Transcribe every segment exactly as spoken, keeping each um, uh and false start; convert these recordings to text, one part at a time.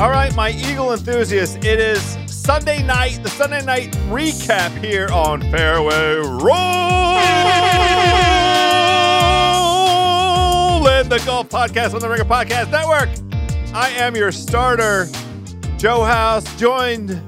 All right, my Eagle enthusiasts, it is Sunday night, the Sunday night recap here on Fairway Rollin', the golf podcast on the Ringer Podcast Network. I am your starter, Joe House, joined,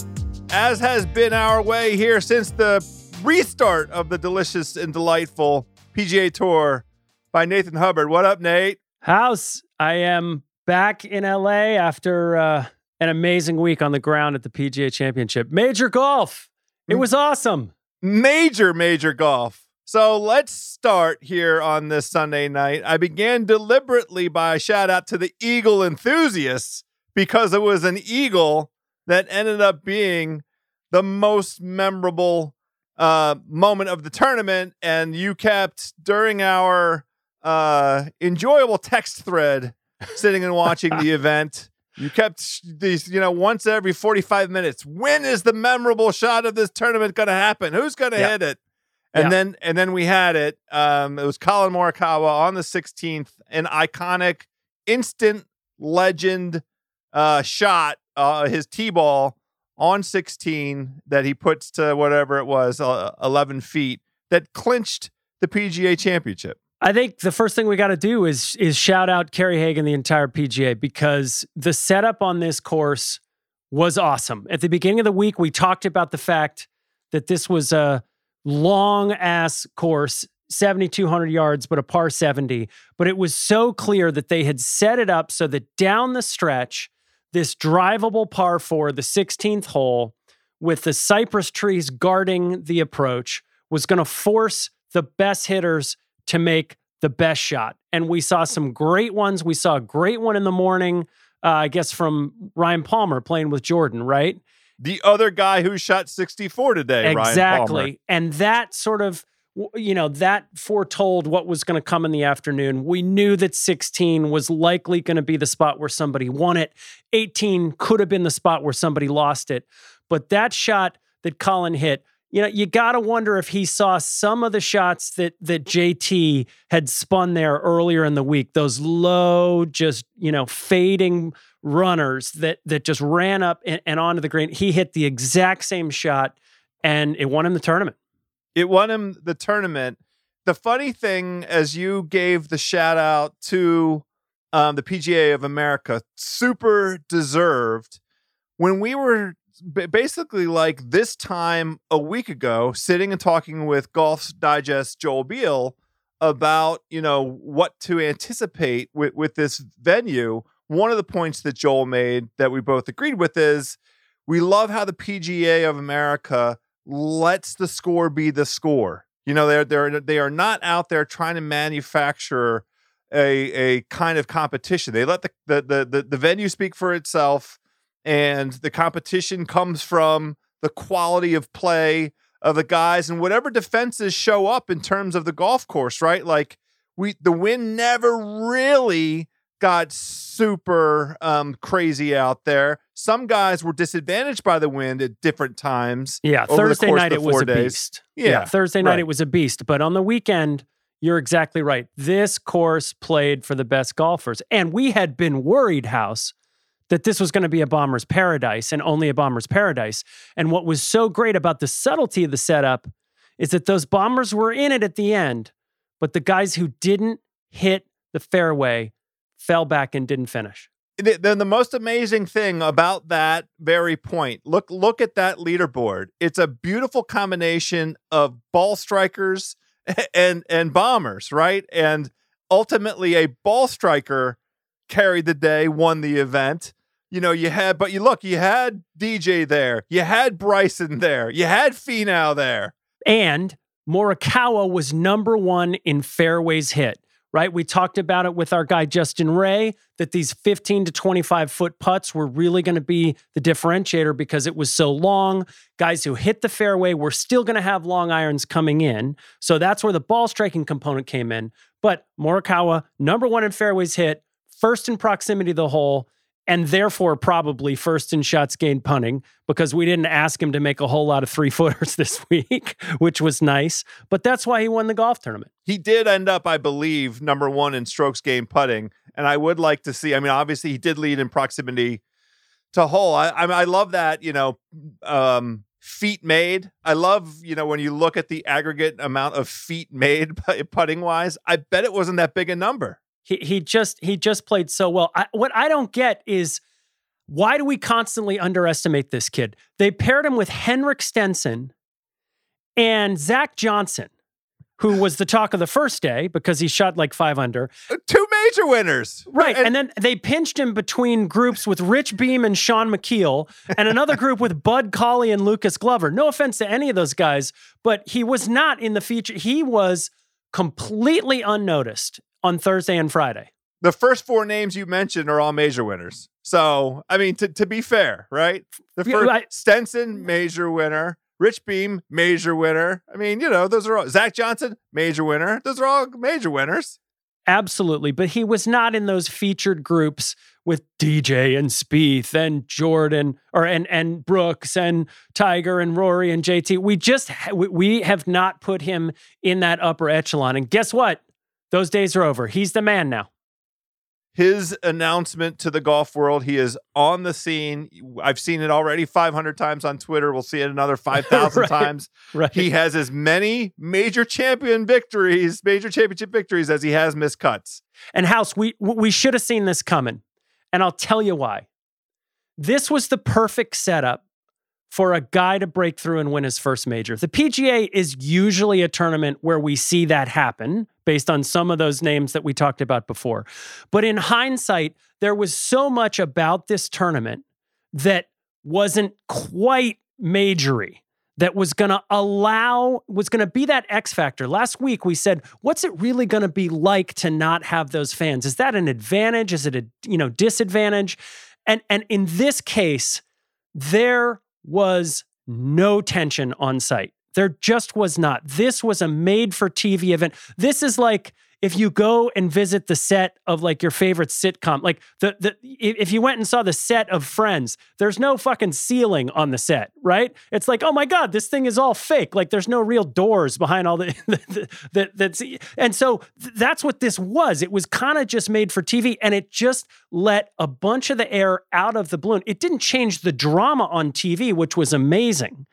as has been our way here since the restart of the delicious and delightful P G A Tour, by Nathan Hubbard. What up, Nate? House, I am back in L A after... Uh... an amazing week on the ground at the P G A Championship. Major golf. It was awesome. Major, major golf. So let's start here on this Sunday night. I began deliberately by a shout out to the Eagle enthusiasts, because it was an Eagle that ended up being the most memorable uh, moment of the tournament. And you kept, during our uh, enjoyable text thread, sitting and watching the event, you kept these, you know, once every forty-five minutes, when is the memorable shot of this tournament going to happen? Who's going to yeah. hit it? And yeah. then, and then we had it. Um, it was Colin Morikawa on the sixteenth, an iconic, instant legend uh, shot, uh, his tee ball on sixteen that he puts to whatever it was, uh, eleven feet, that clinched the P G A Championship. I think the first thing we got to do is is shout out Kerry Haig and the entire P G A, because the setup on this course was awesome. At the beginning of the week, we talked about the fact that this was a long-ass course, seventy-two hundred yards, but a par seventy. But it was so clear that they had set it up so that down the stretch, this drivable par four, the sixteenth hole, with the cypress trees guarding the approach, was going to force the best hitters to make the best shot. And we saw some great ones. We saw a great one in the morning, uh, I guess from Ryan Palmer playing with Jordan, right? The other guy who shot sixty-four today, exactly. Ryan Palmer. And that sort of, you know, that foretold what was going to come in the afternoon. We knew that sixteen was likely going to be the spot where somebody won it. eighteen could have been the spot where somebody lost it. But that shot that Colin hit, you know, you got to wonder if he saw some of the shots that that J T had spun there earlier in the week, those low, just, you know, fading runners that that just ran up and, and onto the green. He hit the exact same shot, and it won him the tournament. It won him the tournament. The funny thing, as you gave the shout out to um, the P G A of America, super deserved, when we were basically like this time a week ago, sitting and talking with Golf Digest Joel Beal about, you know, what to anticipate with, with this venue. One of the points that Joel made that we both agreed with is we love how the P G A of America lets the score be the score. You know, they're they're they are not out there trying to manufacture a a kind of competition. They let the the the the, the venue speak for itself, and the competition comes from the quality of play of the guys and whatever defenses show up in terms of the golf course, right? Like we the wind never really got super um, crazy out there. Some guys were disadvantaged by the wind at different times. Yeah, Thursday night it was a beast. Yeah, yeah Thursday night it was a beast. But on the weekend, you're exactly right. This course played for the best golfers. And we had been worried, House, that this was going to be a bomber's paradise and only a bomber's paradise. And what was so great about the subtlety of the setup is that those bombers were in it at the end, but the guys who didn't hit the fairway fell back and didn't finish. Then the most amazing thing about that very point, look, look at that leaderboard. It's a beautiful combination of ball strikers and, and bombers, right? And ultimately a ball striker carried the day, won the event. You know, you had, but you look, you had D J there, you had Bryson there, you had Finau there. And Morikawa was number one in fairways hit. Right? We talked about it with our guy, Justin Ray, that these fifteen to twenty-five foot putts were really going to be the differentiator because it was so long. Guys who hit the fairway were still going to have long irons coming in. So that's where the ball striking component came in. But Morikawa, number one in fairways hit, first in proximity to the hole, and therefore probably first in shots gained punting because we didn't ask him to make a whole lot of three-footers this week, which was nice. But that's why he won the golf tournament. He did end up, I believe, number one in strokes gained putting. And I would like to see, I mean, obviously he did lead in proximity to hole. I I, I love that, you know, um, feet made. I love, you know, when you look at the aggregate amount of feet made putting-wise, I bet it wasn't that big a number. He he just he just played so well. I, what I don't get is why do we constantly underestimate this kid? They paired him with Henrik Stenson and Zach Johnson, who was the talk of the first day because he shot like five under. Two major winners. Right. And, and then they pinched him between groups with Rich Beem and Sean McKeel and another group with Bud Colley and Lucas Glover. No offense to any of those guys, but he was not in the feature. He was completely unnoticed on Thursday and Friday. The first four names you mentioned are all major winners. So, I mean, to, to be fair, right? The first, yeah, I, Stenson, major winner. Rich Beem, major winner. I mean, you know, those are all... Zach Johnson, major winner. Those are all major winners. Absolutely. But he was not in those featured groups with D J and Spieth and Jordan, or and, and Brooks and Tiger and Rory and J T. We just... We have not put him in that upper echelon. And guess what? Those days are over. He's the man now. His announcement to the golf world, he is on the scene. I've seen it already five hundred times on Twitter. We'll see it another five thousand right, times. Right. He has as many major champion victories, major championship victories as he has missed cuts. And House, we we should have seen this coming. And I'll tell you why. This was the perfect setup for a guy to break through and win his first major. The P G A is usually a tournament where we see that happen based on some of those names that we talked about before. But in hindsight, there was so much about this tournament that wasn't quite majory, that was going to allow, was going to be that X factor. Last week we said, what's it really going to be like to not have those fans? Is that an advantage? Is it a, you know, disadvantage? And, and in this case, there was no tension on site. There just was not. This was a made-for-T V event. This is like if you go and visit the set of like your favorite sitcom. Like the the if you went and saw the set of Friends, there's no fucking ceiling on the set, right? It's like, oh my God, this thing is all fake. Like there's no real doors behind all the, the, the, the that's. And so th- that's what this was. It was kind of just made for T V, and it just let a bunch of the air out of the balloon. It didn't change the drama on T V, which was amazing.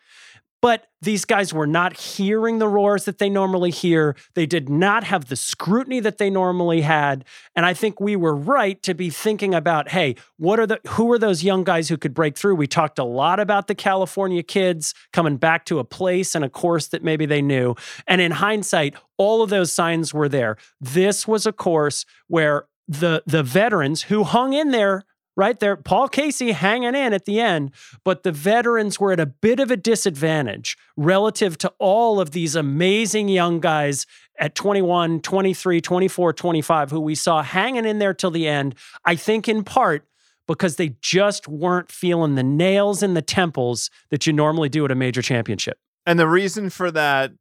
But these guys were not hearing the roars that they normally hear. They did not have the scrutiny that they normally had. And I think we were right to be thinking about, hey, what are the who are those young guys who could break through? We talked a lot about the California kids coming back to a place and a course that maybe they knew. And in hindsight, all of those signs were there. This was a course where the the veterans who hung in there right there. Paul Casey hanging in at the end, but the veterans were at a bit of a disadvantage relative to all of these amazing young guys at twenty-one, twenty-three, twenty-four, twenty-five, who we saw hanging in there till the end, I think in part because they just weren't feeling the nails in the temples that you normally do at a major championship. And the reason for that,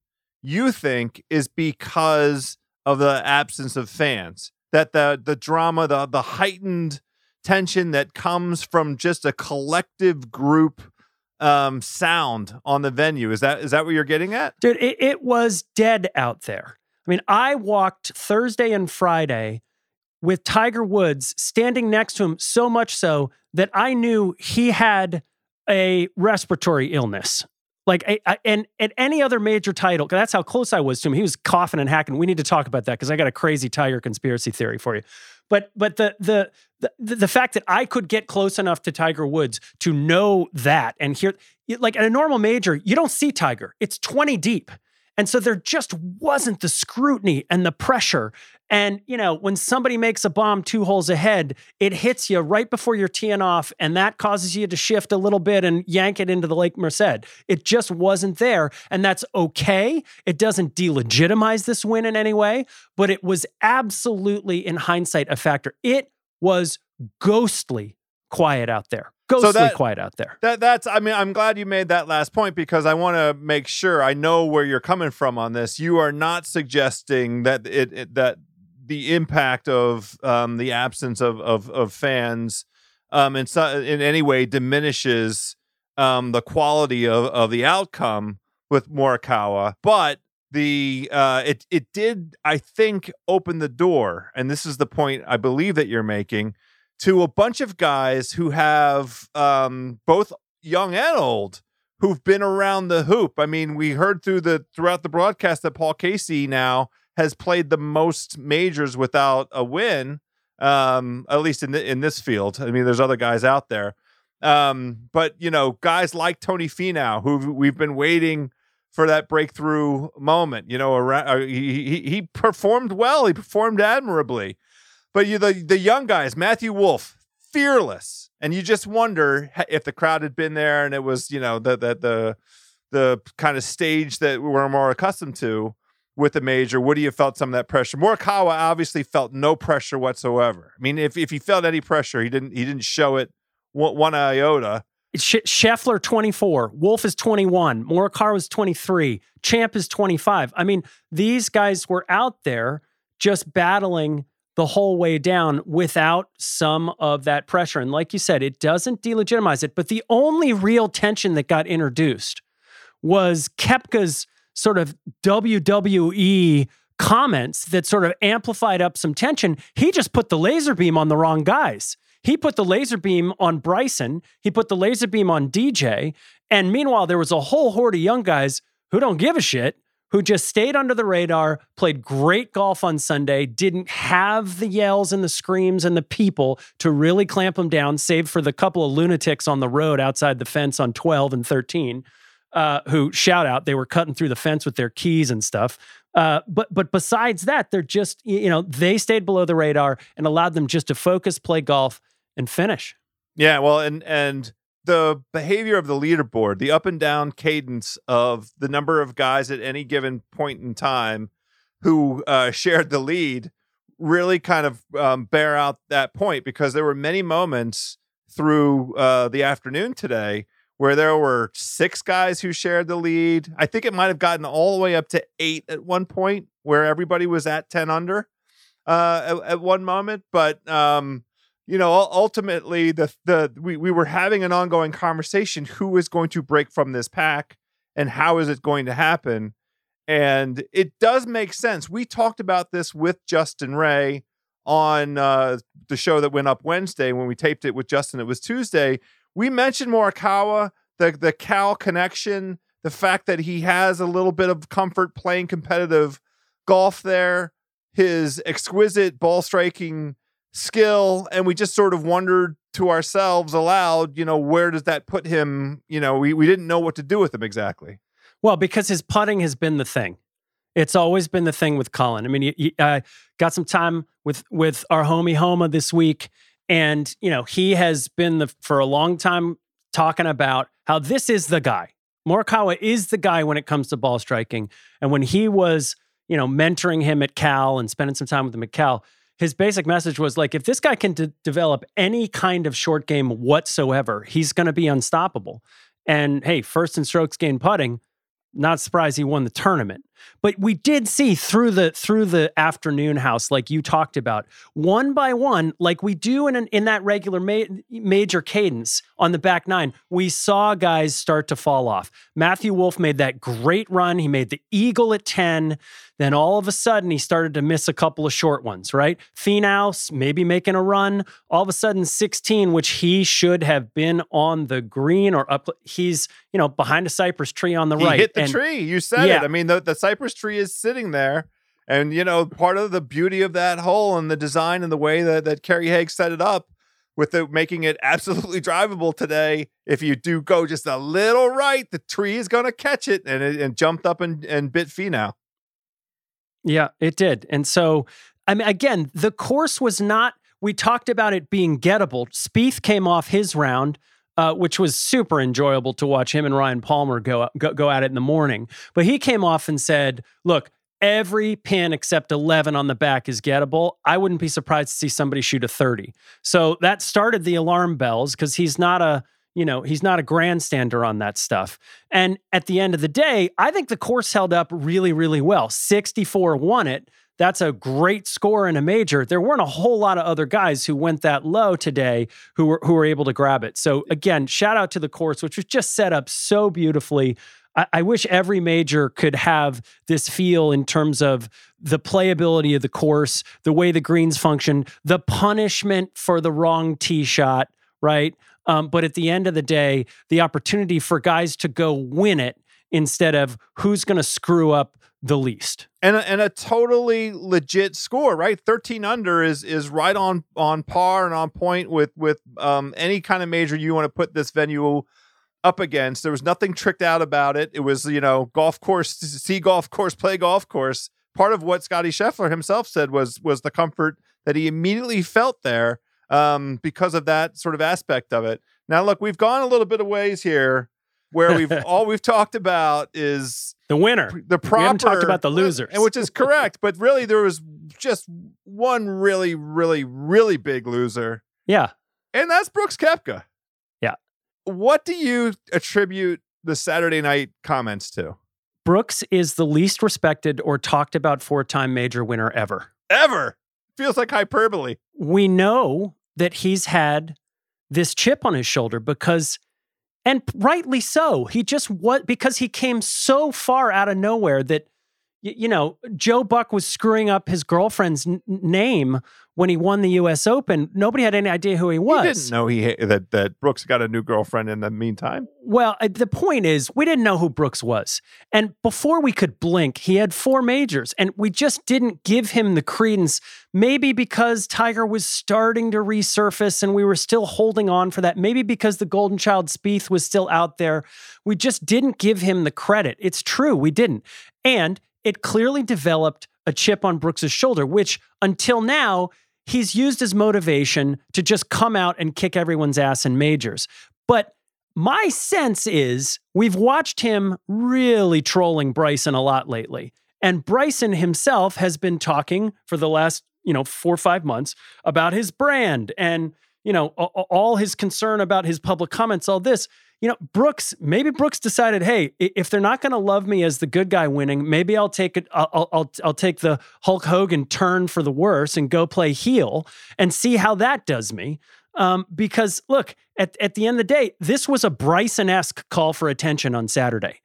you think, is because of the absence of fans, that the the drama, the the heightened tension that comes from just a collective group um, sound on the venue. Is that is that what you're getting at? Dude, it, it was dead out there. I mean, I walked Thursday and Friday with Tiger Woods standing next to him, so much so that I knew he had a respiratory illness. Like, I, I, and at any other major title, because that's how close I was to him. He was coughing and hacking. We need to talk about that because I got a crazy Tiger conspiracy theory for you. But but the, the the the fact that I could get close enough to Tiger Woods to know that and hear, like at a normal major, you don't see Tiger. It's twenty deep. And so there just wasn't the scrutiny and the pressure. And, you know, when somebody makes a bomb two holes ahead, it hits you right before you're teeing off, and that causes you to shift a little bit and yank it into the Lake Merced. It just wasn't there, and that's okay. It doesn't delegitimize this win in any way, but it was absolutely, in hindsight, a factor. It was ghostly quiet out there. Ghostly so that, quiet out there. That, that's, I mean, I'm glad you made that last point because I want to make sure I know where you're coming from on this. You are not suggesting that it, it that the impact of um, the absence of of, of fans um, in, so, in any way diminishes um, the quality of, of the outcome with Morikawa. But the uh, it it did, I think, open the door, and this is the point I believe that you're making, to a bunch of guys who have um, both young and old who've been around the hoop. I mean, we heard through the throughout the broadcast that Paul Casey now has played the most majors without a win, um, at least in the, in this field. I mean, there's other guys out there. Um, but, you know, guys like Tony Finau, who we've been waiting for that breakthrough moment, you know, around, he, he, he performed well. He performed admirably. But you, the, the young guys, Matthew Wolf, fearless. And you just wonder if the crowd had been there and it was, you know, the, the, the, the kind of stage that we're more accustomed to with the major, would he have felt some of that pressure? Morikawa obviously felt no pressure whatsoever. I mean, if if he felt any pressure, he didn't he didn't show it one, one iota. Scheffler twenty-four, Wolf is twenty-one, Morikawa is twenty-three, Champ is twenty-five. I mean, these guys were out there just battling the whole way down without some of that pressure. And like you said, it doesn't delegitimize it, but the only real tension that got introduced was Koepka's sort of W W E comments that sort of amplified up some tension. He just put the laser beam on the wrong guys. He put the laser beam on Bryson. He put the laser beam on D J. And meanwhile, there was a whole horde of young guys who don't give a shit, who just stayed under the radar, played great golf on Sunday, didn't have the yells and the screams and the people to really clamp them down, save for the couple of lunatics on the road outside the fence on twelve and thirteen. Uh, who, shout out, they were cutting through the fence with their keys and stuff. Uh, but but besides that, they're just, you know, they stayed below the radar and allowed them just to focus, play golf, and finish. Yeah, well, and and the behavior of the leaderboard, the up and down cadence of the number of guys at any given point in time who uh, shared the lead really kind of um, bear out that point, because there were many moments through uh, the afternoon today where there were six guys who shared the lead. I think it might have gotten all the way up to eight at one point, where everybody was at ten under uh, at, at one moment. But um, you know, ultimately, the the we we were having an ongoing conversation: who is going to break from this pack, and how is it going to happen? And it does make sense. We talked about this with Justin Ray on uh, the show that went up Wednesday. When we taped it with Justin, it was Tuesday. We mentioned Morikawa, the, the Cal connection, the fact that he has a little bit of comfort playing competitive golf there, his exquisite ball striking skill. And we just sort of wondered to ourselves aloud, you know, where does that put him? You know, we, we didn't know what to do with him exactly. Well, because his putting has been the thing. It's always been the thing with Colin. I mean, I uh, got some time with, with our homie Homa this week. And, you know, he has been the, for a long time talking about how this is the guy. Morikawa is the guy when it comes to ball striking. And when he was, you know, mentoring him at Cal and spending some time with him at Cal, his basic message was like, if this guy can d- develop any kind of short game whatsoever, he's going to be unstoppable. And hey, first in strokes gained putting, not surprised he won the tournament. But we did see through the through the afternoon house, like you talked about, one by one, like we do in an, in that regular ma- major cadence on the back nine, we saw guys start to fall off. Matthew Wolf made that great run. He made the eagle at ten. Then all of a sudden, he started to miss a couple of short ones, right? Finau maybe making a run. All of a sudden, sixteen, which he should have been on the green or up. He's, you know, behind a cypress tree on the he right. He hit the and, tree. You said yeah. it. I mean, the, the cypress tree is sitting there. And, you know, part of the beauty of that hole and the design and the way that, that Kerry Haig set it up with the, making it absolutely drivable today. If you do go just a little right, the tree is going to catch it. And it and jumped up and, and bit Finau. Yeah, it did. And so, I mean, again, the course was not, we talked about it being gettable. Spieth came off his round, uh, which was super enjoyable to watch him and Ryan Palmer go, go go at it in the morning. But he came off and said, look, every pin except eleven on the back is gettable. I wouldn't be surprised to see somebody shoot a thirty. So that started the alarm bells because he's not a, you know, he's not a grandstander on that stuff. And at the end of the day, I think the course held up really, really well. sixty-four won it. That's a great score in a major. There weren't a whole lot of other guys who went that low today who were who were able to grab it. So again, shout out to the course, which was just set up so beautifully. I, I wish every major could have this feel in terms of the playability of the course, the way the greens function, the punishment for the wrong tee shot, right? Um, but at the end of the day, the opportunity for guys to go win it instead of who's going to screw up the least. And a, and a totally legit score, right? thirteen under is is right on on par and on point with, with um, any kind of major you want to put this venue up against. There was nothing tricked out about it. It was, you know, golf course, see golf course, play golf course. Part of what Scottie Scheffler himself said was was the comfort that he immediately felt there. Um, because of that sort of aspect of it. Now, look, we've gone a little bit of ways here where we've all we've talked about is the winner, p- the proper. We haven't talked about the losers, which is correct. But really, there was just one really, really, really big loser. Yeah, and that's Brooks Koepka. Yeah. What do you attribute the Saturday night comments to? Brooks is the least respected or talked about four-time major winner ever. Ever feels like hyperbole. We know that he's had this chip on his shoulder because, and rightly so, he just what because he came so far out of nowhere that, y- you know, Joe Buck was screwing up his girlfriend's n- name when he won the U S Open. Nobody had any idea who he was. We didn't know he that that Brooks got a new girlfriend in the meantime. Well, the point is, we didn't know who Brooks was, and before we could blink, he had four majors, and we just didn't give him the credence. Maybe because Tiger was starting to resurface and we were still holding on for that. Maybe because the golden child Spieth was still out there. We just didn't give him the credit. It's true, we didn't. And it clearly developed a chip on Brooks's shoulder, which until now, he's used as motivation to just come out and kick everyone's ass in majors. But my sense is we've watched him really trolling Bryson a lot lately. And Bryson himself has been talking for the last, you know, four or five months about his brand and, you know, all his concern about his public comments, all this. You know, Brooks, maybe Brooks decided, hey, if they're not going to love me as the good guy winning, maybe I'll take it. I'll, I'll, I'll take the Hulk Hogan turn for the worse and go play heel and see how that does me. Um, because look, at, at the end of the day, this was a Bryson-esque call for attention on Saturday.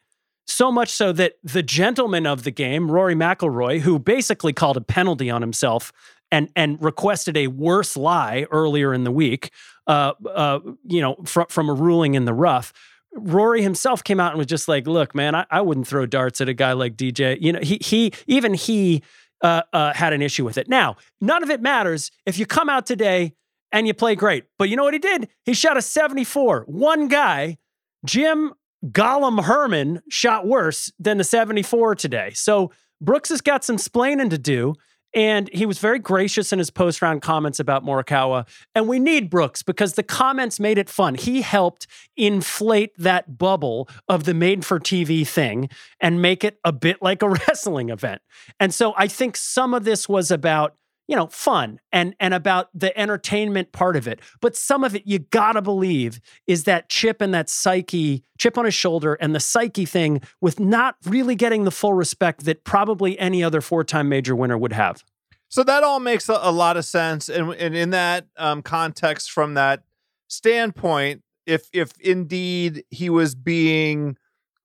So much so that the gentleman of the game, Rory McIlroy, who basically called a penalty on himself and and requested a worse lie earlier in the week, uh, uh, you know, fr- from a ruling in the rough, Rory himself came out and was just like, "Look, man, I, I wouldn't throw darts at a guy like D J." You know, he he even he uh, uh, had an issue with it. Now, none of it matters if you come out today and you play great. But you know what he did? He shot a seventy-four. One guy, Jim Gollum Herman, shot worse than the seventy-four today. So Brooks has got some splaining to do. And he was very gracious in his post-round comments about Morikawa. And we need Brooks because the comments made it fun. He helped inflate that bubble of the made-for-T V thing and make it a bit like a wrestling event. And so I think some of this was about, you know, fun and and about the entertainment part of it. But some of it, you gotta believe, is that chip and that psyche, chip on his shoulder and the psyche thing with not really getting the full respect that probably any other four-time major winner would have. So that all makes a, a lot of sense. And, and in that um, context, from that standpoint, if if indeed he was being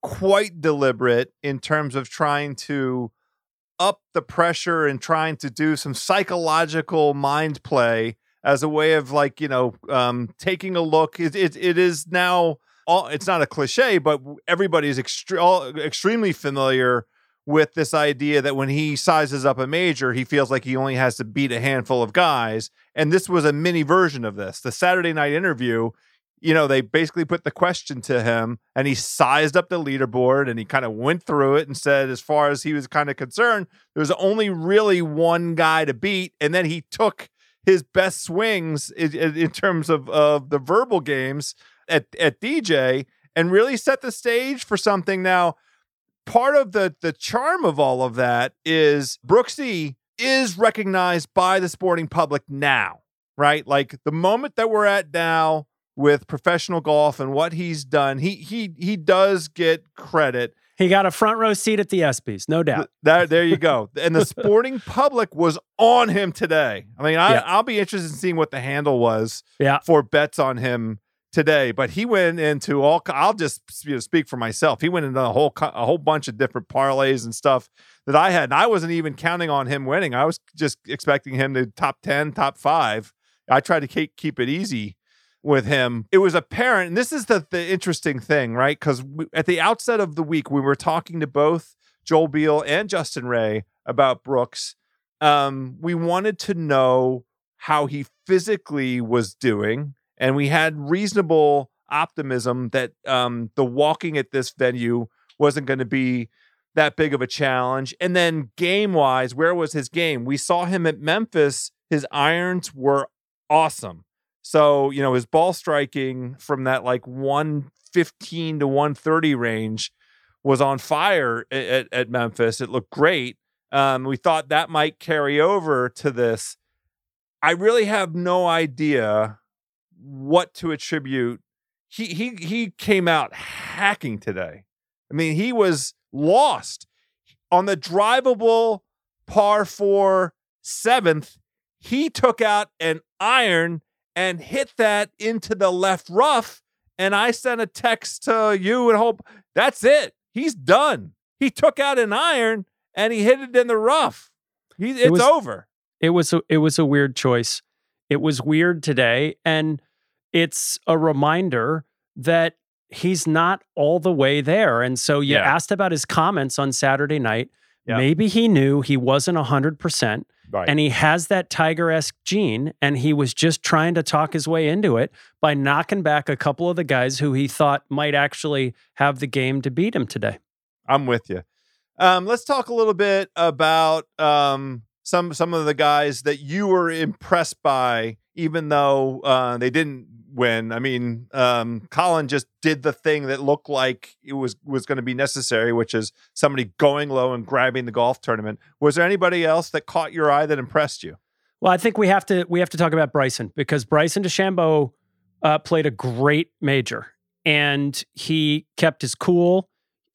quite deliberate in terms of trying to up the pressure and trying to do some psychological mind play as a way of, like, you know, um, taking a look. It, it, it is now, all, it's not a cliche, but everybody's extre- all extremely familiar with this idea that when he sizes up a major, he feels like he only has to beat a handful of guys. And this was a mini version of this. The Saturday night interview, you know, they basically put the question to him and he sized up the leaderboard and he kind of went through it and said, as far as he was kind of concerned, there's only really one guy to beat. And then he took his best swings in, in terms of, of the verbal games at, at D J and really set the stage for something. Now, part of the, the charm of all of that is Brooksy is recognized by the sporting public now, right? Like the moment that we're at now, with professional golf and what he's done, he he he does get credit. He got a front row seat at the ESPYs, no doubt. There, there you go. And the sporting public was on him today. I mean, I, yeah. I'll be interested in seeing what the handle was yeah. for bets on him today. But he went into all. I'll just you know, speak for myself. He went into a whole a whole bunch of different parlays and stuff that I had, and I wasn't even counting on him winning. I was just expecting him to top ten, top five. I tried to keep keep it easy with him. It was apparent, and this is the, the interesting thing, right? Because at the outset of the week, we were talking to both Joel Beal and Justin Ray about Brooks. Um, we wanted to know how he physically was doing, and we had reasonable optimism that um, the walking at this venue wasn't going to be that big of a challenge. And then game-wise, where was his game? We saw him at Memphis. His irons were awesome. So, you know, his ball striking from that like one fifteen to one thirty range was on fire at, at Memphis. It looked great. Um, we thought that might carry over to this. I really have no idea what to attribute. He he he came out hacking today. I mean, he was lost on the drivable par four seventh. He took out an iron and hit that into the left rough. And I sent a text to you and hope that's it. He's done. He took out an iron and he hit it in the rough. He, it's it was, over. It was, a, it was a weird choice. It was weird today. And it's a reminder that he's not all the way there. And so you yeah. asked about his comments on Saturday night. Yep. Maybe he knew he wasn't one hundred percent. Right. And he has that Tiger-esque gene, and he was just trying to talk his way into it by knocking back a couple of the guys who he thought might actually have the game to beat him today. I'm with you. Um, let's talk a little bit about um, some some of the guys that you were impressed by, even though uh, they didn't win. I mean, um, Colin just did the thing that looked like it was, was going to be necessary, which is somebody going low and grabbing the golf tournament. Was there anybody else that caught your eye that impressed you? Well, I think we have to we have to talk about Bryson, because Bryson DeChambeau uh, played a great major, and he kept his cool.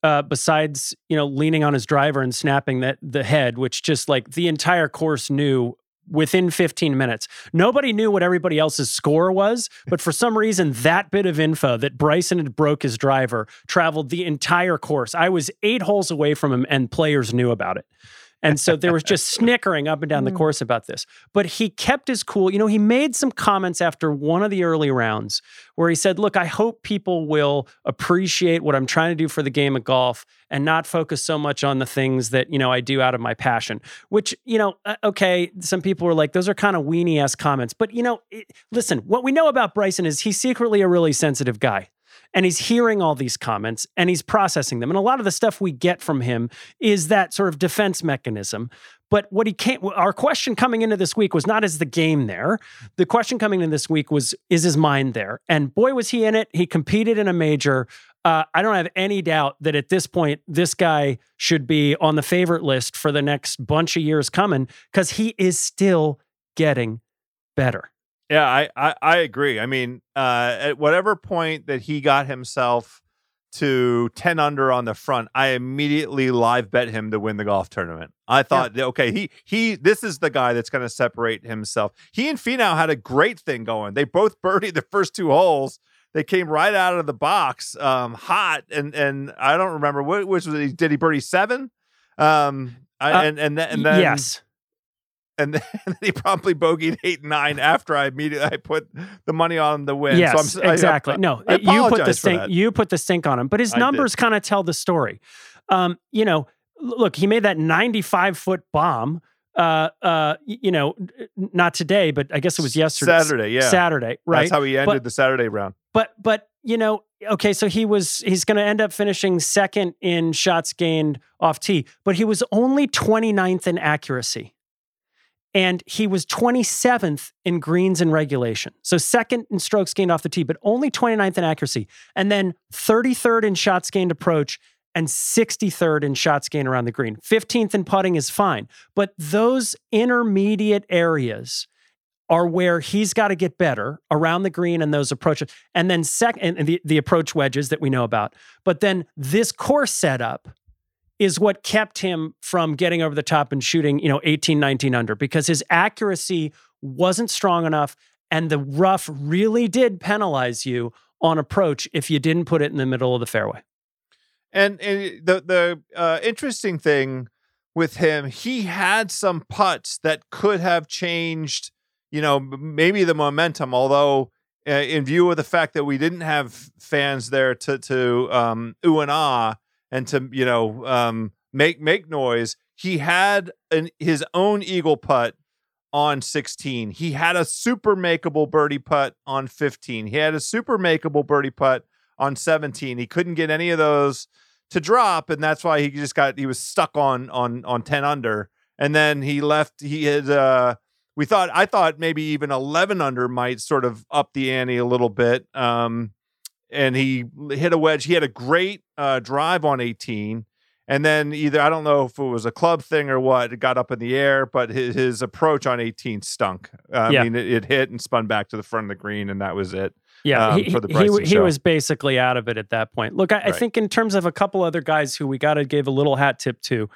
Uh, besides, you know, leaning on his driver and snapping that the head, which just like the entire course knew. Within fifteen minutes. Nobody knew what everybody else's score was, but for some reason, that bit of info that Bryson had broke his driver traveled the entire course. I was eight holes away from him, and players knew about it. And so there was just snickering up and down the course about this. But he kept his cool. You know, he made some comments after one of the early rounds where he said, look, I hope people will appreciate what I'm trying to do for the game of golf and not focus so much on the things that, you know, I do out of my passion, which, you know, okay, some people were like, those are kind of weenie-ass comments. But, you know, it, listen, what we know about Bryson is he's secretly a really sensitive guy. and he's hearing all these comments and he's processing them. And a lot of the stuff we get from him is that sort of defense mechanism. But what he can't, our question coming into this week was not, is the game there? The question coming in this week was, is his mind there? And boy, was he in it. He competed in a major. Uh, I don't have any doubt that at this point, this guy should be on the favorite list for the next bunch of years coming, because he is still getting better. Yeah, I, I, I agree. I mean, uh, at whatever point that he got himself to ten under on the front, I immediately live bet him to win the golf tournament. I thought, yeah. okay, he he, this is the guy that's going to separate himself. He and Finau had a great thing going. They both birdied the first two holes. They came right out of the box um, hot, and and I don't remember which, which was he, did he birdie seven? Um, uh, and and th- and then yes. And then he probably bogeyed eight and nine after I immediately I put the money on the win. Yes, so I'm, exactly. I, I, no, I you put the stink. You put the stink on him, but his numbers kind of tell the story. Um, you know, look, he made that ninety-five foot bomb. Uh, uh, you know, not today, but I guess it was yesterday. Saturday, yeah, Saturday, right? That's how he ended but, the Saturday round. But but you know, okay, so he was he's going to end up finishing second in shots gained off tee, but he was only twenty-ninth in accuracy. And he was twenty-seventh in greens in regulation. So second in strokes gained off the tee, but only twenty-ninth in accuracy. And then thirty-third in shots gained approach and sixty-third in shots gained around the green. fifteenth in putting is fine. But those intermediate areas are where he's got to get better around the green and those approaches. And then second, and the, the approach wedges that we know about. But then this course setup is what kept him from getting over the top and shooting, you know, eighteen, nineteen under, because his accuracy wasn't strong enough. And the rough really did penalize you on approach if you didn't put it in the middle of the fairway. And, and the, the uh, interesting thing with him, he had some putts that could have changed, you know, maybe the momentum, although uh, in view of the fact that we didn't have fans there to, to um, ooh and ah, and to, you know, um, make make noise, he had an, his own eagle putt on sixteen. He had a super makeable birdie putt on fifteen. He had a super makeable birdie putt on seventeen. He couldn't get any of those to drop, and that's why he just got he was stuck on on on ten under. And then he left. He had uh, we thought I thought maybe even eleven under might sort of up the ante a little bit. Um, And he hit a wedge. He had a great uh, drive on eighteen. And then either, I don't know if it was a club thing or what, it got up in the air, but his, his approach on eighteen stunk. Uh, I yeah. mean, it, it hit and spun back to the front of the green, and that was it. Yeah, um, he, for the Bryson he, he was basically out of it at that point. Look, I, right. I think in terms of a couple other guys who we got to give a little hat tip to,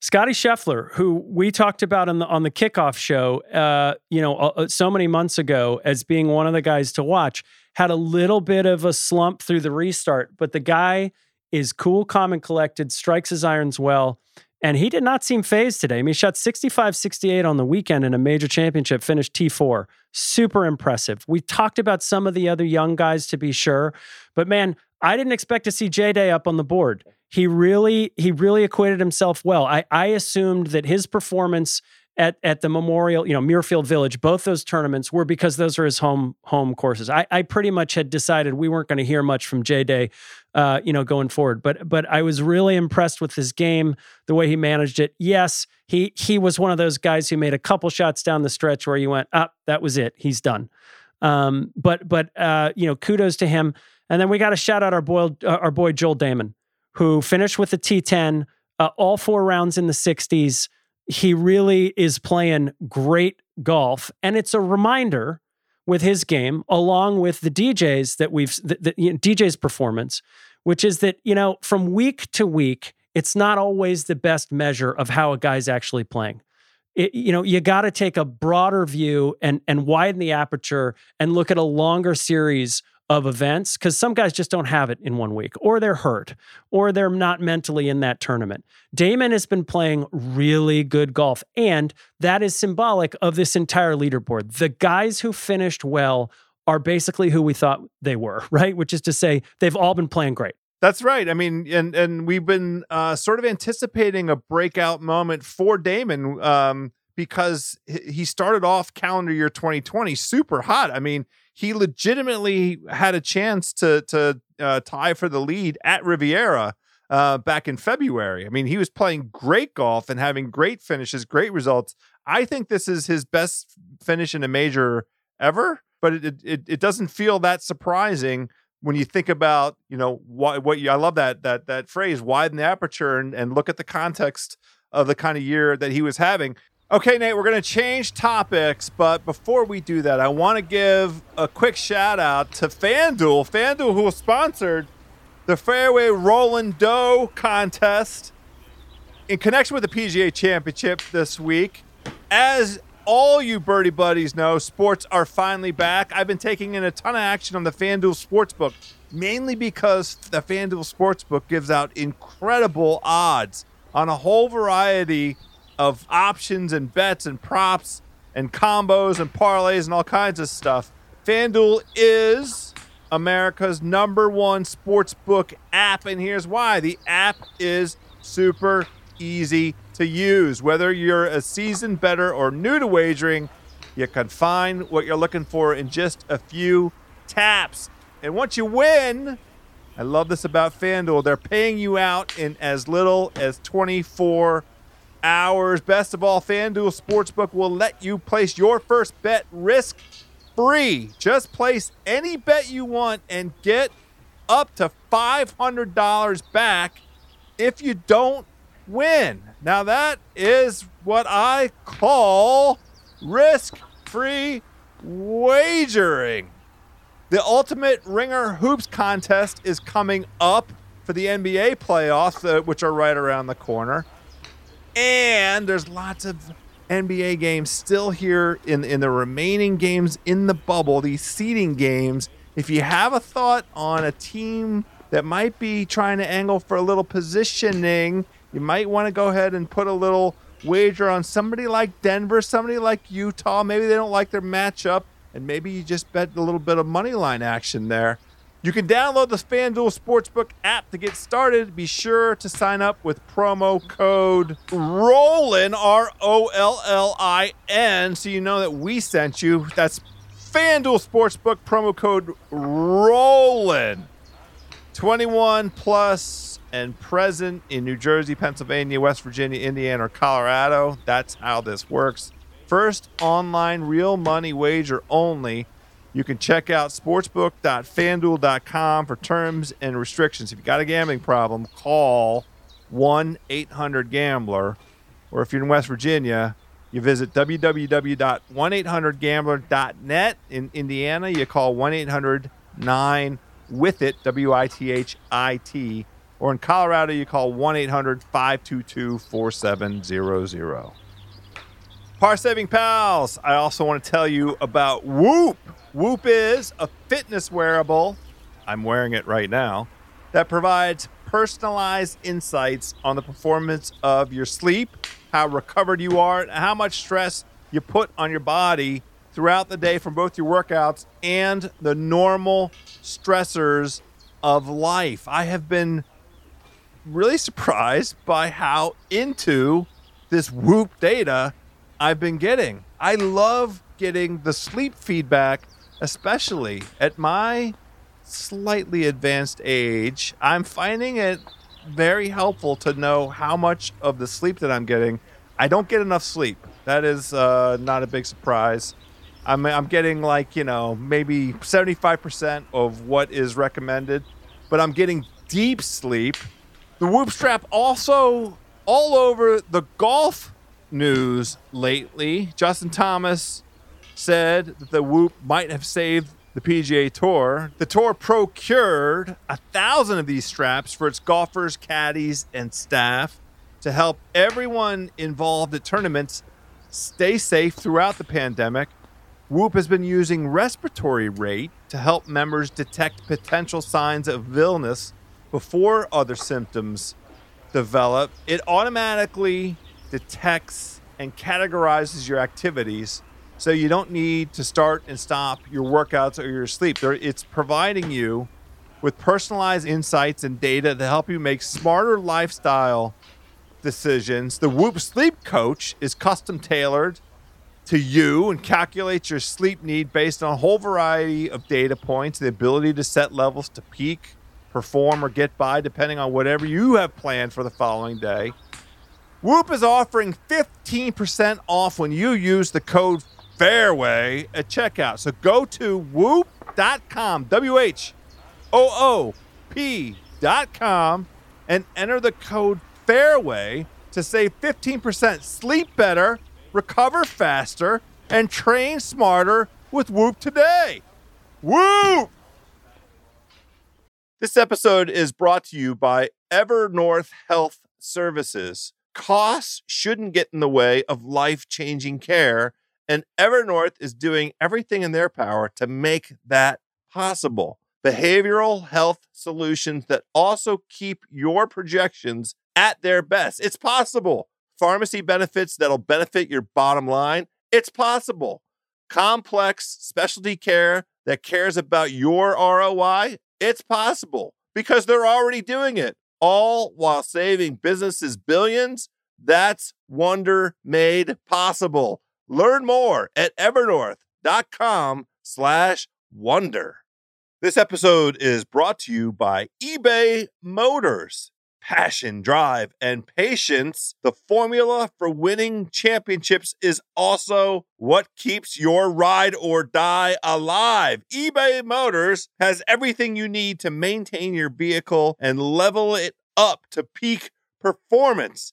Scottie Scheffler, who we talked about on the on the kickoff show, uh, you know, uh, so many months ago as being one of the guys to watch, had a little bit of a slump through the restart, but the guy is cool, calm, and collected, strikes his irons well, and he did not seem phased today. I mean, he shot sixty-five sixty-eight on the weekend in a major championship, finished T four. Super impressive. We talked about some of the other young guys, to be sure, but man, I didn't expect to see J D up on the board. He really, he really acquitted himself well. I, I assumed that his performance at at the Memorial, you know, Muirfield Village, both those tournaments were because those are his home home courses. I, I pretty much had decided we weren't going to hear much from J D, uh, you know, going forward. But but I was really impressed with his game, the way he managed it. Yes, he he was one of those guys who made a couple shots down the stretch where you went, ah, that was it, he's done. Um, but but uh, you know, kudos to him. And then we got to shout out our boy, uh, our boy Joel Dahmen, who finished with a T ten, uh, all four rounds in the sixties. He really is playing great golf. And it's a reminder with his game, along with the D J's that we've, the, the, you know, D J's performance, which is that, you know, from week to week, it's not always the best measure of how a guy's actually playing. It, you know, you got to take a broader view and, and widen the aperture and look at a longer series of events, because some guys just don't have it in one week, or they're hurt, or they're not mentally in that tournament. Dahmen has been playing really good golf, and that is symbolic of this entire leaderboard. The guys who finished well are basically who we thought they were, right? Which is to say, they've all been playing great. That's right. I mean, and and we've been uh, sort of anticipating a breakout moment for Dahmen, um, because he started off calendar year twenty twenty super hot. I mean, he legitimately had a chance to to uh, tie for the lead at Riviera uh, back in February. I mean, he was playing great golf and having great finishes, great results. I think this is his best finish in a major ever, but it it, it doesn't feel that surprising when you think about, you know, what what you, I love that that that phrase, widen the aperture and, and look at the context of the kind of year that he was having. Okay, Nate, we're going to change topics, but before we do that, I want to give a quick shout out to FanDuel. FanDuel, who sponsored the Fairway Rollin' Dough contest in connection with the P G A Championship this week. As all you birdie buddies know, sports are finally back. I've been taking in a ton of action on the FanDuel Sportsbook, mainly because the FanDuel Sportsbook gives out incredible odds on a whole variety of options and bets and props and combos and parlays and all kinds of stuff. FanDuel is America's number one sportsbook app, and here's why. The app is super easy to use. Whether you're a seasoned bettor or new to wagering, you can find what you're looking for in just a few taps. And once you win, I love this about FanDuel, they're paying you out in as little as twenty-four hours. Best of all, FanDuel Sportsbook will let you place your first bet risk-free. Just place any bet you want and get up to five hundred dollars back if you don't win. Now that is what I call risk-free wagering. The Ultimate Ringer Hoops contest is coming up for the N B A playoffs, uh, which are right around the corner. And there's lots of N B A games still here in, in the remaining games in the bubble, these seeding games. If you have a thought on a team that might be trying to angle for a little positioning, you might want to go ahead and put a little wager on somebody like Denver, somebody like Utah. Maybe they don't like their matchup, and maybe you just bet a little bit of money line action there. You can download the FanDuel Sportsbook app to get started. Be sure to sign up with promo code ROLLIN, R O L L I N, so you know that we sent you. That's FanDuel Sportsbook, promo code ROLLIN. twenty-one plus and present in New Jersey, Pennsylvania, West Virginia, Indiana, or Colorado. That's how this works. First online real money wager only. You can check out sportsbook dot fanduel dot com for terms and restrictions. If you've got a gambling problem, call one eight hundred gambler. Or if you're in West Virginia, you visit w w w dot one eight hundred gambler dot net. In Indiana, you call one eight hundred nine with it, W I T H I T. Or in Colorado, you call one eight hundred five two two four seven zero zero. Par Saving Pals, I also want to tell you about Whoop. Whoop is a fitness wearable, I'm wearing it right now, that provides personalized insights on the performance of your sleep, how recovered you are, and how much stress you put on your body throughout the day from both your workouts and the normal stressors of life. I have been really surprised by how into this Whoop data I've been getting. I love getting the sleep feedback. Especially at my slightly advanced age, I'm finding it very helpful to know how much of the sleep that I'm getting. I don't get enough sleep. That is uh, not a big surprise. I'm, I'm getting like, you know, maybe seventy-five percent of what is recommended, but I'm getting deep sleep. The Whoop strap also all over the golf news lately. Justin Thomas said that the Whoop might have saved the P G A Tour. The Tour procured a thousand of these straps for its golfers, caddies, and staff to help everyone involved at tournaments stay safe throughout the pandemic. Whoop has been using respiratory rate to help members detect potential signs of illness before other symptoms develop. It automatically detects and categorizes your activities, so you don't need to start and stop your workouts or your sleep. It's providing you with personalized insights and data to help you make smarter lifestyle decisions. The Whoop Sleep Coach is custom tailored to you and calculates your sleep need based on a whole variety of data points, the ability to set levels to peak, perform, or get by, depending on whatever you have planned for the following day. Whoop is offering fifteen percent off when you use the code Fairway at checkout. So go to whoop dot com, W H O O P dot com, and enter the code Fairway to save fifteen percent. Sleep better, recover faster, and train smarter with Whoop today. Whoop! This episode is brought to you by Evernorth Health Services. Costs shouldn't get in the way of life-changing care, and Evernorth is doing everything in their power to make that possible. Behavioral health solutions that also keep your projections at their best. It's possible. Pharmacy benefits that'll benefit your bottom line. It's possible. Complex specialty care that cares about your R O I. It's possible because they're already doing it, all while saving businesses billions. That's wonder made possible. Learn more at evernorth dot com slash wonder. This episode is brought to you by eBay Motors. Passion, drive, and patience. The formula for winning championships is also what keeps your ride or die alive. eBay Motors has everything you need to maintain your vehicle and level it up to peak performance.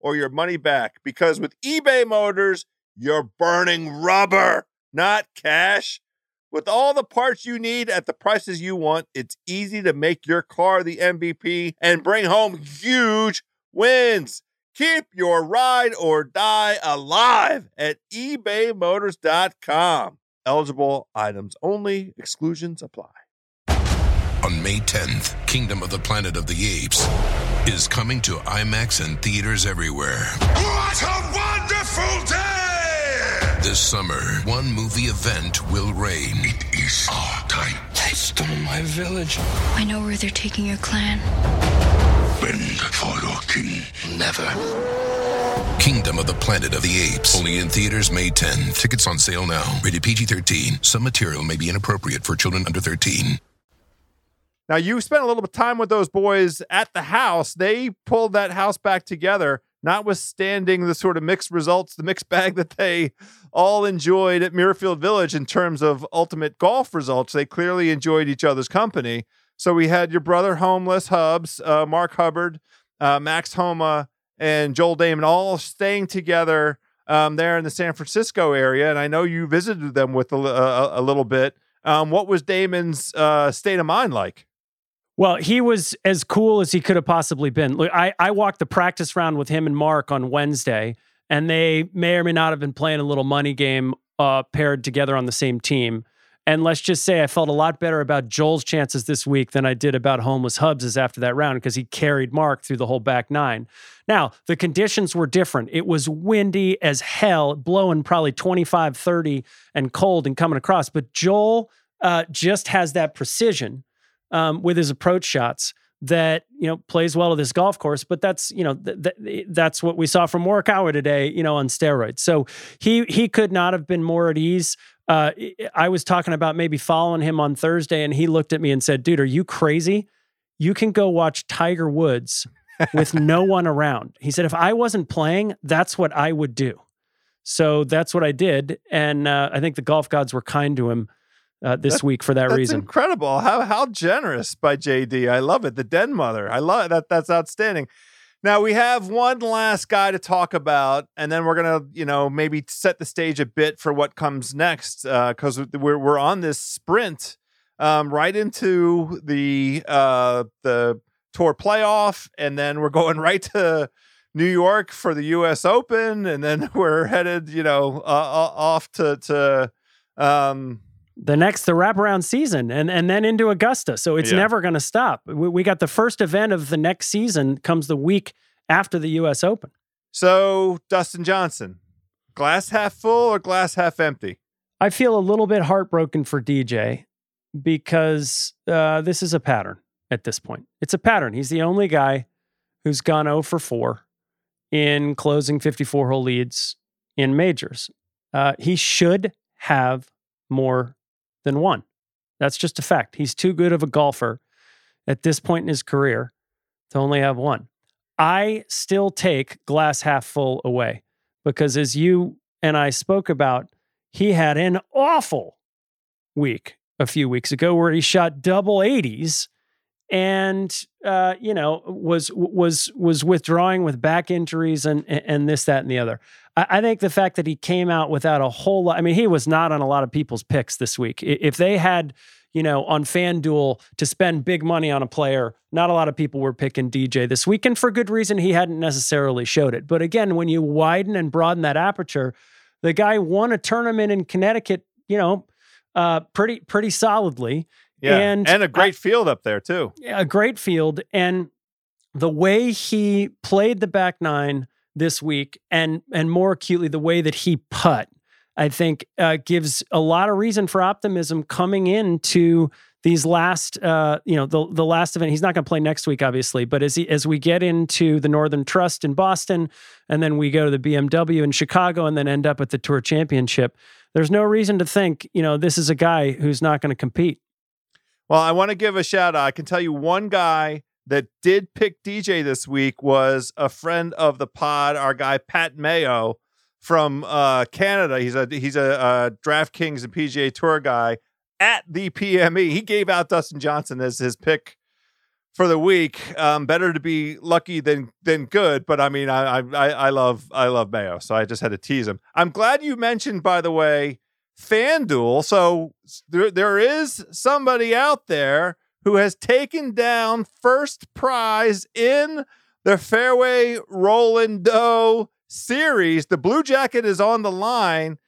or your money back. Because with eBay Motors, you're burning rubber, not cash. With all the parts you need at the prices you want, it's easy to make your car the M V P and bring home huge wins. Keep your ride or die alive at ebay motors dot com. Eligible items only. Exclusions apply. On May tenth, Kingdom of the Planet of the Apes is coming to IMAX and theaters everywhere. What a wonderful day! This summer, one movie event will reign. It is our time. They stole my village. I know where they're taking your clan. Bend for your king. Never. Kingdom of the Planet of the Apes. Only in theaters May tenth. Tickets on sale now. Rated P G thirteen. Some material may be inappropriate for children under thirteen. Now, you spent a little bit of time with those boys at the house. They pulled that house back together, notwithstanding the sort of mixed results, the mixed bag that they all enjoyed at Muirfield Village in terms of ultimate golf results. They clearly enjoyed each other's company. So we had your brother, Homeless Hubs, uh, Mark Hubbard, uh, Max Homa, and Joel Dahmen all staying together um, there in the San Francisco area. And I know you visited them with a, a, a little bit. Um, what was Damen's uh, state of mind like? Well, he was as cool as he could have possibly been. Look, I, I walked the practice round with him and Mark on Wednesday, and they may or may not have been playing a little money game uh, paired together on the same team. And let's just say I felt a lot better about Joel's chances this week than I did about Homeless Hubs' after that round, because he carried Mark through the whole back nine. Now, the conditions were different. It was windy as hell, blowing probably twenty-five, thirty, and cold and coming across. But Joel uh, just has that precision Um, with his approach shots that, you know, plays well at this golf course. But that's, you know, th- th- that's what we saw from Morikawa today, you know, on steroids. So he he could not have been more at ease. Uh, I was talking about maybe following him on Thursday, and he looked at me and said, dude, are you crazy? You can go watch Tiger Woods with no one around. He said, if I wasn't playing, that's what I would do. So that's what I did. And uh, I think the golf gods were kind to him Uh, this that, week for that that's reason. That's incredible. How how generous by J D. I love it. The den mother. I love that. That's outstanding. Now we have one last guy to talk about, and then we're gonna, you know, maybe set the stage a bit for what comes next, because uh, we're we're on this sprint um, right into the uh, the tour playoff, and then we're going right to New York for the U S Open, and then we're headed, you know, uh, off to to um, the next the wraparound season, and and then into Augusta. So it's yeah. never going to stop. We, we got the first event of the next season comes the week after the U S Open. So Dustin Johnson, glass half full or glass half empty? I feel a little bit heartbroken for D J because uh, this is a pattern at this point. It's a pattern. He's the only guy who's gone oh for four in closing fifty-four hole leads in majors. Uh, he should have more than one. That's just a fact. He's too good of a golfer at this point in his career to only have one. I still take glass half full away because, as you and I spoke about, he had an awful week a few weeks ago where he shot double eighties and, uh, you know, was was was withdrawing with back injuries and and this, that, and the other. I, I think the fact that he came out without a whole lot, I mean, he was not on a lot of people's picks this week. If they had, you know, on FanDuel to spend big money on a player, not a lot of people were picking D J this week, and for good reason. He hadn't necessarily showed it. But again, when you widen and broaden that aperture, the guy won a tournament in Connecticut, you know, uh, pretty pretty solidly. Yeah, and, and a great I, field up there, too. A great field. And the way he played the back nine this week, and and more acutely, the way that he putt, I think uh, gives a lot of reason for optimism coming into these last, uh, you know, the the last event. He's not going to play next week, obviously, but as he, as we get into the Northern Trust in Boston, and then we go to the B M W in Chicago, and then end up at the Tour Championship, there's no reason to think, you know, this is a guy who's not going to compete. Well, I want to give a shout out. I can tell you one guy that did pick D J this week was a friend of the pod, our guy Pat Mayo from uh, Canada. He's a he's a uh, DraftKings and P G A Tour guy at the P M E. He gave out Dustin Johnson as his pick for the week. Um, better to be lucky than than good, but I mean, I I I love I love Mayo, so I just had to tease him. I'm glad you mentioned, by the way, FanDuel. So there, there is somebody out there who has taken down first prize in the Fairway Rollin' series. The Blue Jacket is on the line.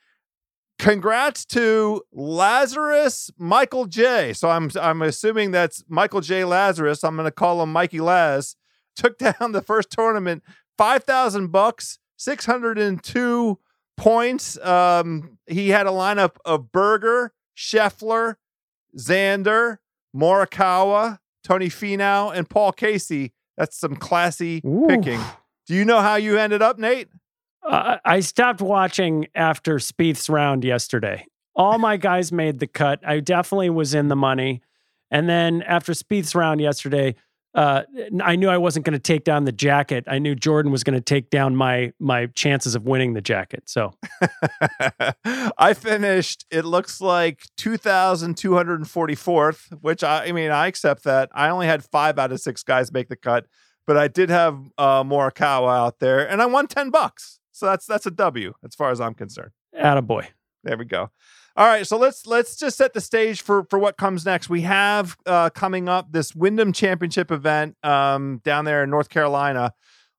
Congrats to Lazarus Michael J. So I'm I'm assuming that's Michael J. Lazarus. I'm going to call him Mikey Laz. Took down the first tournament, five thousand bucks, six hundred and two points. Um, he had a lineup of Berger, Scheffler, Xander, Morikawa, Tony Finau, and Paul Casey. That's some classy Ooh. picking. Do you know how you ended up, Nate? Uh, I stopped watching after Spieth's round yesterday. All my guys made the cut. I definitely was in the money. And then after Spieth's round yesterday, uh, I knew I wasn't going to take down the jacket. I knew Jordan was going to take down my my chances of winning the jacket. So I finished, it looks like two thousand two hundred forty-fourth, which I, I mean, I accept that. I only had five out of six guys make the cut, but I did have uh, Morikawa out there, and I won ten bucks. So that's that's a W as far as I'm concerned. Attaboy. There we go. All right, so let's let's just set the stage for for what comes next. We have uh, coming up this Wyndham Championship event um, down there in North Carolina,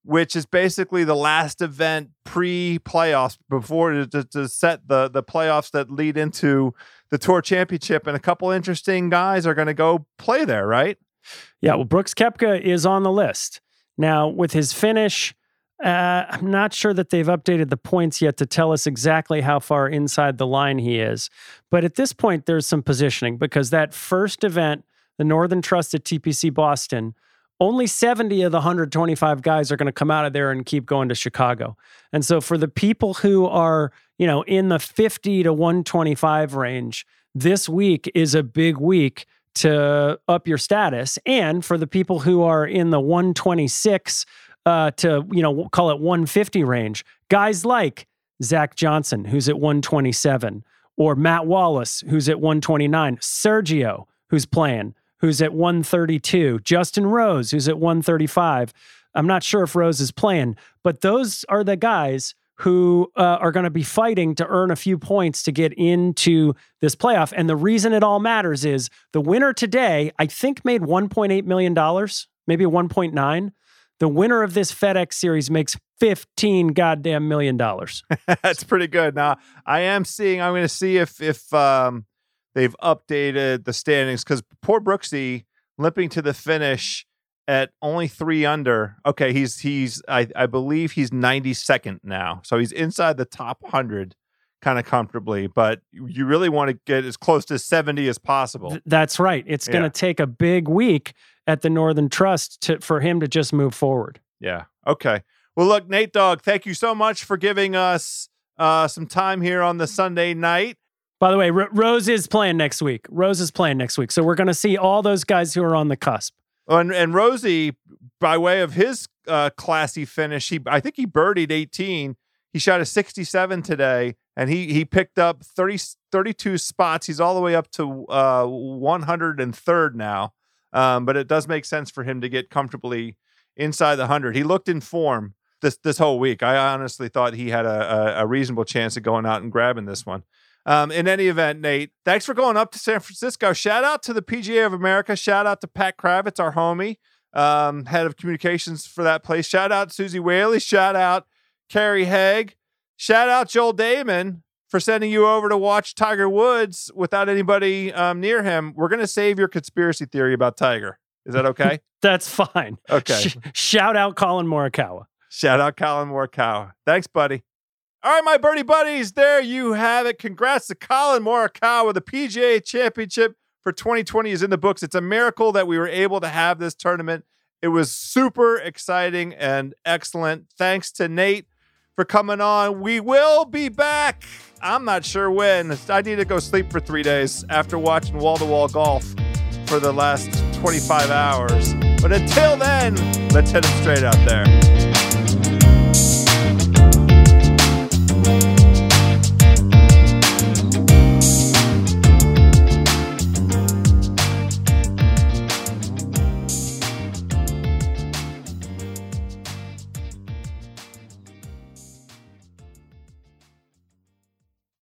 which is basically the last event pre-playoffs before to, to set the the playoffs that lead into the Tour Championship. And a couple interesting guys are going to go play there, right? Yeah, well, Brooks Koepka is on the list. Now, with his finish, Uh, I'm not sure that they've updated the points yet to tell us exactly how far inside the line he is. But at this point, there's some positioning because that first event, the Northern Trust at T P C Boston, only seventy of the one hundred twenty-five guys are going to come out of there and keep going to Chicago. And so for the people who are, you know, in the fifty to one twenty-five range, this week is a big week to up your status. And for the people who are in the one twenty-six Uh, to, you know, call it one fifty range. Guys like Zach Johnson, who's at one twenty-seven, or Matt Wallace, who's at one twenty-nine, Sergio, who's playing, who's at one thirty-two, Justin Rose, who's at one thirty-five. I'm not sure if Rose is playing, but those are the guys who uh, are going to be fighting to earn a few points to get into this playoff. And the reason it all matters is the winner today, I think, made one point eight million dollars, maybe one point nine. The winner of this FedEx series makes fifteen goddamn million dollars. That's pretty good. Now I am seeing. I'm going to see if if um, they've updated the standings, because poor Brooksy limping to the finish at only three under. Okay, he's he's I I believe he's ninety-second now, so he's inside the top hundred kind of comfortably, but you really want to get as close to seventy as possible. That's right. It's yeah. going to take a big week at the Northern Trust to, for him to just move forward. Yeah. Okay. Well, look, Nate Dogg, thank you so much for giving us uh, some time here on the Sunday night. By the way, R- Rose is playing next week. Rose is playing next week. So we're going to see all those guys who are on the cusp. Oh, and, and Rosie, by way of his uh, classy finish, he I think he birdied eighteen. He shot a sixty-seven today, and he he picked up thirty, thirty-two spots. He's all the way up to uh, one hundred third now, um, but it does make sense for him to get comfortably inside the one hundred. He looked in form this this whole week. I honestly thought he had a, a, a reasonable chance of going out and grabbing this one. Um, in any event, Nate, thanks for going up to San Francisco. Shout out to the P G A of America. Shout out to Pat Kravitz, our homie, um, head of communications for that place. Shout out Susie Whaley. Shout out Kerry Haig. Shout out Joel Dahmen for sending you over to watch Tiger Woods without anybody um, near him. We're going to save your conspiracy theory about Tiger. Is that okay? That's fine. Okay. Sh- shout out Colin Morikawa. Shout out Colin Morikawa. Thanks, buddy. All right, my birdie buddies, there you have it. Congrats to Colin Morikawa. The P G A Championship for twenty twenty is in the books. It's a miracle that we were able to have this tournament. It was super exciting and excellent. Thanks to Nate for coming on. We will be back. I'm not sure when. I need to go sleep for three days after watching wall-to-wall golf for the last twenty-five hours. But until then, let's hit it straight out there.